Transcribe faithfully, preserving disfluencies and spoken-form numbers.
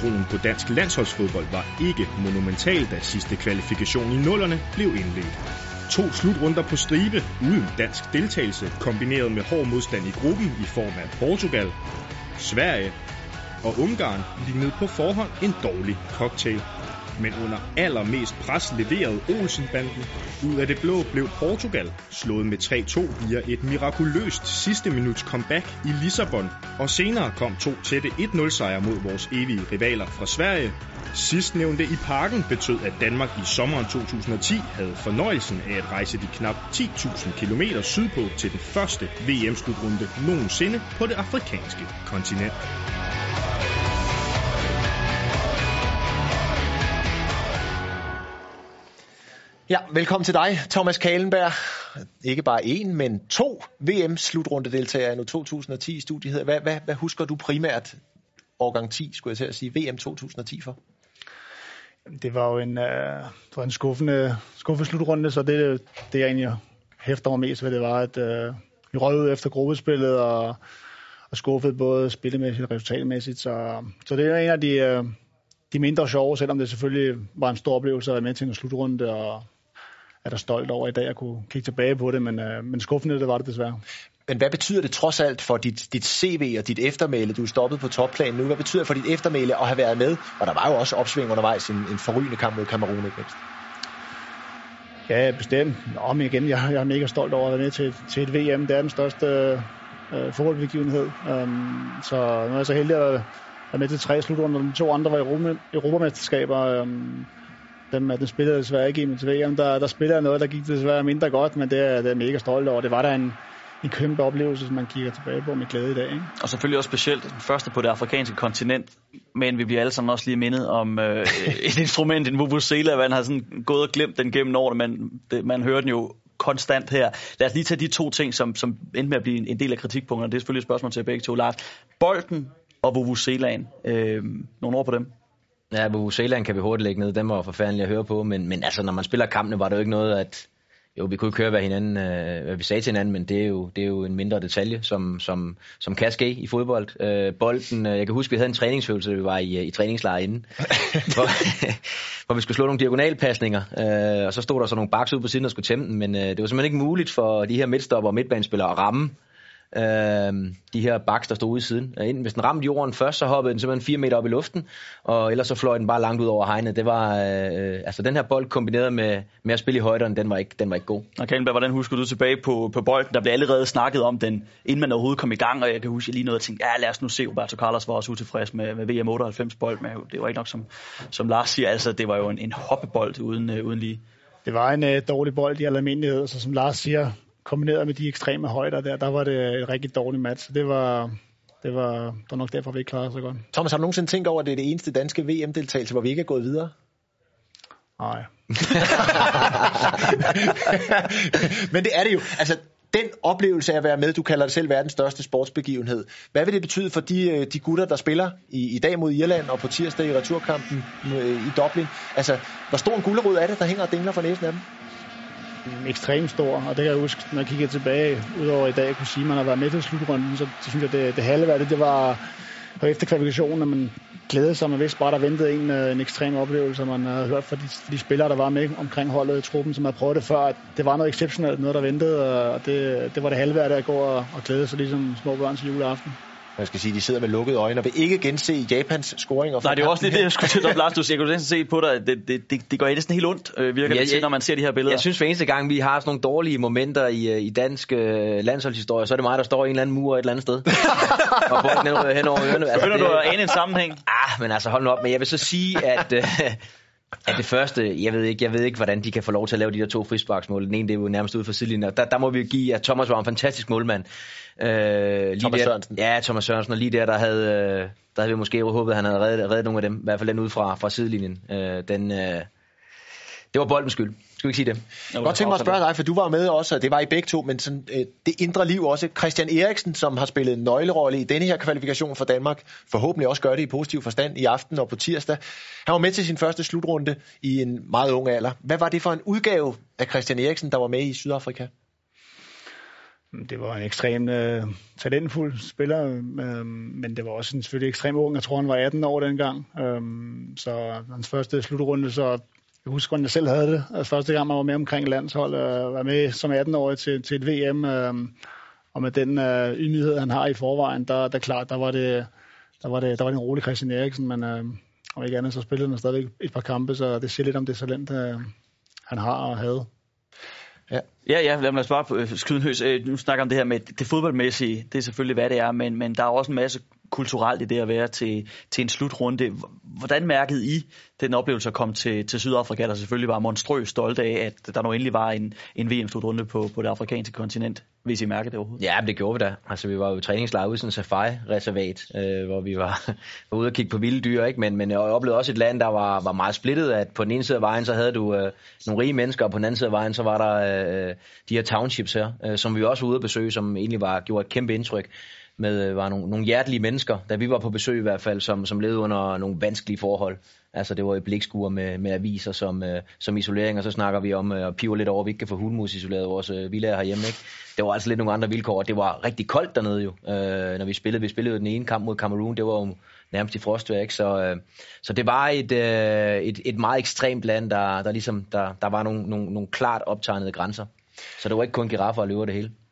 troen på dansk landsholdsfodbold var ikke monumental, da sidste kvalifikation i nullerne blev indledt. To slutrunder på stribe uden dansk deltagelse, kombineret med hård modstand i gruppen i form af Portugal, Sverige og Ungarn, lignede på forhånd en dårlig cocktail. Men under allermest pres leverede Olsen-banden. Ud af det blå blev Portugal slået med tre to via et mirakuløst sidste minuts comeback i Lissabon. Og senere kom to tætte et nul sejre mod vores evige rivaler fra Sverige. Sidstnævnte i parken betød, at Danmark i sommeren to tusind og ti havde fornøjelsen af at rejse de knap ti tusind kilometer sydpå til den første V M-slutrunde nogensinde på det afrikanske kontinent. Ja, velkommen til dig, Thomas Kahlenberg. Ikke bare en, men to V M-slutrundedeltagere nu to tusind og ti i studiet. Hvad, hvad, hvad husker du primært årgang ti, skulle jeg til at sige, V M to tusind og ti for? Det var jo en, øh, det var en skuffende, skuffende slutrunde, så det, det jeg egentlig hæfter mig mest ved, det var, at øh, vi røg ud efter gruppespillet og, og skuffede både spillemæssigt og resultatmæssigt. Så, så det er en af de, øh, de mindre sjove, selvom det selvfølgelig var en stor oplevelse at være med til en slutrunde og er der stolt over i dag at kunne kigge tilbage på det, men, øh, men skuffende det var det desværre. Men hvad betyder det trods alt for dit, dit C V og dit eftermæle? Du er stoppet på topplanen nu. Hvad betyder det for dit eftermæle at have været med? Og der var jo også opsving undervejs, en, en forrygende kamp mod Kamerun, ikke mindst. Ja, bestemt. Nå, men igen, jeg, jeg er mega stolt over at være med til, til et V M. Det er den største øh, fodboldbegivenhed. Um, så nu er jeg så heldig at være med til tre slutrunder. De to andre var Europa, europamesterskaber. Um, Dem, den spillede jeg desværre ikke i min V M. Der, der spillede jeg noget, der gik desværre mindre godt, men det er jeg mega stolt over. Det var der en, en kæmpe oplevelse, som man kigger tilbage på med glæde i dag. Ikke? Og selvfølgelig også specielt den første på det afrikanske kontinent, men vi bliver alle sammen også lige mindet om øh, et instrument, en Vuvuzela, man har sådan gået og glemt den gennem årene, men det, man hører den jo konstant her. Lad os lige tage de to ting, som, som endte med at blive en del af kritikpunkterne. Det er selvfølgelig et spørgsmål til begge to. Lars, bolden og Vuvuzelaen. Øh, nogle ord på dem? Ja, Vuvuzelaen kan vi hurtigt lægge ned. Den var forfærdelig at høre på, men, men altså, når man spiller kampene, var det jo ikke noget, at jo, vi kunne køre, hvad, hinanden, øh, hvad vi sagde til hinanden, men det er jo, det er jo en mindre detalje, som, som, som kan ske i fodbold. Øh, bolden, øh, jeg kan huske, vi havde en træningsøvelse, vi var i, i træningslejre inden, hvor, hvor vi skulle slå nogle diagonalpasninger, øh, og så stod der så nogle baks ud på siden, der skulle tæmme den, men øh, det var simpelthen ikke muligt for de her midtstopper og midtbanespillere at ramme Øh, de her baks, der stod ude i siden. Enten hvis den ramte jorden først, så hoppede den simpelthen fire meter op i luften, og ellers så fløj den bare langt ud over hegnet. Det var, øh, altså den her bold kombineret med, med at spille i højderne, den var ikke, den var ikke god. Og Kahlenberg, hvordan husker du tilbage på, på bolden? Der blev allerede snakket om den, inden man overhovedet kom i gang, og jeg kan huske, jeg lige noget og tænkte, ja lad os nu se, Roberto Carlos var også utilfreds med, med V M otteoghalvfems bold, men det var ikke nok, som, som Lars siger, altså det var jo en, en hoppebold uden, øh, uden lige. Det var en øh, dårlig bold i almindelighed, så som Lars siger, kombineret med de ekstreme højder der, der var det et rigtig dårligt match. Det var, det var, det var nok derfor, vi ikke klarede så godt. Thomas, har du nogensinde tænkt over, at det er det eneste danske V M-deltagelse, hvor vi ikke er gået videre? Nej. Men det er det jo. Altså, den oplevelse af at være med, du kalder det selv verdens største sportsbegivenhed. Hvad vil det betyde for de, de gutter, der spiller i, i dag mod Irland og på tirsdag i returkampen i Dublin? Altså, hvor stor en gulerod er det, der hænger og dingler for næsen af dem? Ekstremt stor, og det kan jeg huske, når jeg kigger tilbage udover i dag, jeg kunne sige, at man har været med til slutrunden, så synes jeg, det, det halve det, det var på efterkvalifikationen, at man glædede sig, man vidste bare, der ventede en, en ekstrem oplevelse, man havde hørt fra de, de spillere, der var med omkring holdet i truppen, som havde prøvet det før, at det var noget exceptionelt, noget der ventede, og det, det var det halve af det at gå og, og glæde sig, ligesom små børn til juleaften. Jeg skal sige, de sidder med lukkede øjne og vil ikke gense Japans scoringer. Nej, det er også lidt det, jeg skulle til dig, Lars. Du siger, jeg kunne se på dig, det, det, det, det går næsten helt ondt, øh, virker ja, det til, når man ser de her billeder. Jeg synes, hver eneste gang, vi har sådan nogle dårlige momenter i, i dansk øh, landsholdshistorie, så er det mig, der står i en eller anden mur et eller andet sted. Og bolden den rører hen over ørerne. Altså, føler du at ane en sammenhæng? Ah, men altså hold nu op. Men jeg vil så sige, at... Øh, At det første, jeg ved ikke, jeg ved ikke hvordan de kan få lov til at lave de der to frisparksmål. Den ene det er jo nærmest ude for sidelinjen, og der, der må vi give, at Thomas var en fantastisk målmand. Øh, lige Thomas der, Sørensen. Ja, Thomas Sørensen, og lige der, der havde, der havde vi måske håbet, at han havde reddet, reddet nogle af dem. I hvert fald den ude fra, fra sidelinjen. Øh, den, øh, det var boldens skyld. Skal vi ikke sige det? Jeg godt tænke mig at spørge dig, for du var med også, og det var i begge to, men sådan, øh, det indre liv også. Christian Eriksen, som har spillet en nøglerolle i denne her kvalifikation for Danmark, forhåbentlig også gør det i positiv forstand i aften og på tirsdag. Han var med til sin første slutrunde i en meget ung alder. Hvad var det for en udgave af Christian Eriksen, der var med i Sydafrika? Det var en ekstrem øh, talentfuld spiller, øh, men det var også en selvfølgelig ekstrem ung. Jeg tror, han var atten år dengang. Øh, så hans første slutrunde, så jeg husker, at jeg selv havde det. Altså, første gang, man var med omkring landshold, øh, var med som atten-årig til, til et V M. Øh, og med den øh, ydmyghed, han har i forvejen, der, der, klart, der var det der var det, der var det en rolig Christian Eriksen. Men øh, om ikke andet, så spillede han stadigvæk et par kampe, så det siger lidt om det talent, øh, han har og havde. Ja. ja, ja, lad mig bare på skydenhøs. Nu snakker om det her med det fodboldmæssige. Det er selvfølgelig, hvad det er, men, men der er også en masse kulturelt i det at være til, til en slutrunde. Hvordan mærkede I den oplevelse at komme til, til Sydafrika, der selvfølgelig var monstrøst stolt af, at der nu endelig var en, en V M-slutrunde på, på det afrikanske kontinent, hvis I mærkede det overhovedet? Ja, det gjorde vi da. Altså, vi var jo i træningslejr ude i sådan en safari-reservat, øh, hvor vi var, var ude og kigge på vilde dyr, ikke? Men, men jeg oplevede også et land, der var, var meget splittet, at på den ene side af vejen, så havde du øh, nogle rige mennesker, og på den anden side af vejen, så var der øh, de her townships her, øh, som vi også var ude at besøge, som egentlig var, gjorde et kæmpe indtryk. Med var nogle, nogle hjertelige mennesker, da vi var på besøg i hvert fald, som, som levede under nogle vanskelige forhold. Altså det var i blikskuer med, med aviser som, øh, som isolering, og så snakker vi om øh, og piver lidt over, at vi ikke kan få hulmus isoleret vores øh, villaer herhjemme. Ikke? Det var altså lidt nogle andre vilkår, og det var rigtig koldt dernede jo, øh, når vi spillede. Vi spillede den ene kamp mod Kamerun, det var jo nærmest i frostvejr, ikke? Så, øh, så det var et, øh, et, et meget ekstremt land, der, der, ligesom, der, der var nogle, nogle, nogle klart optegnede grænser. Så det var ikke kun giraffer og løver det hele.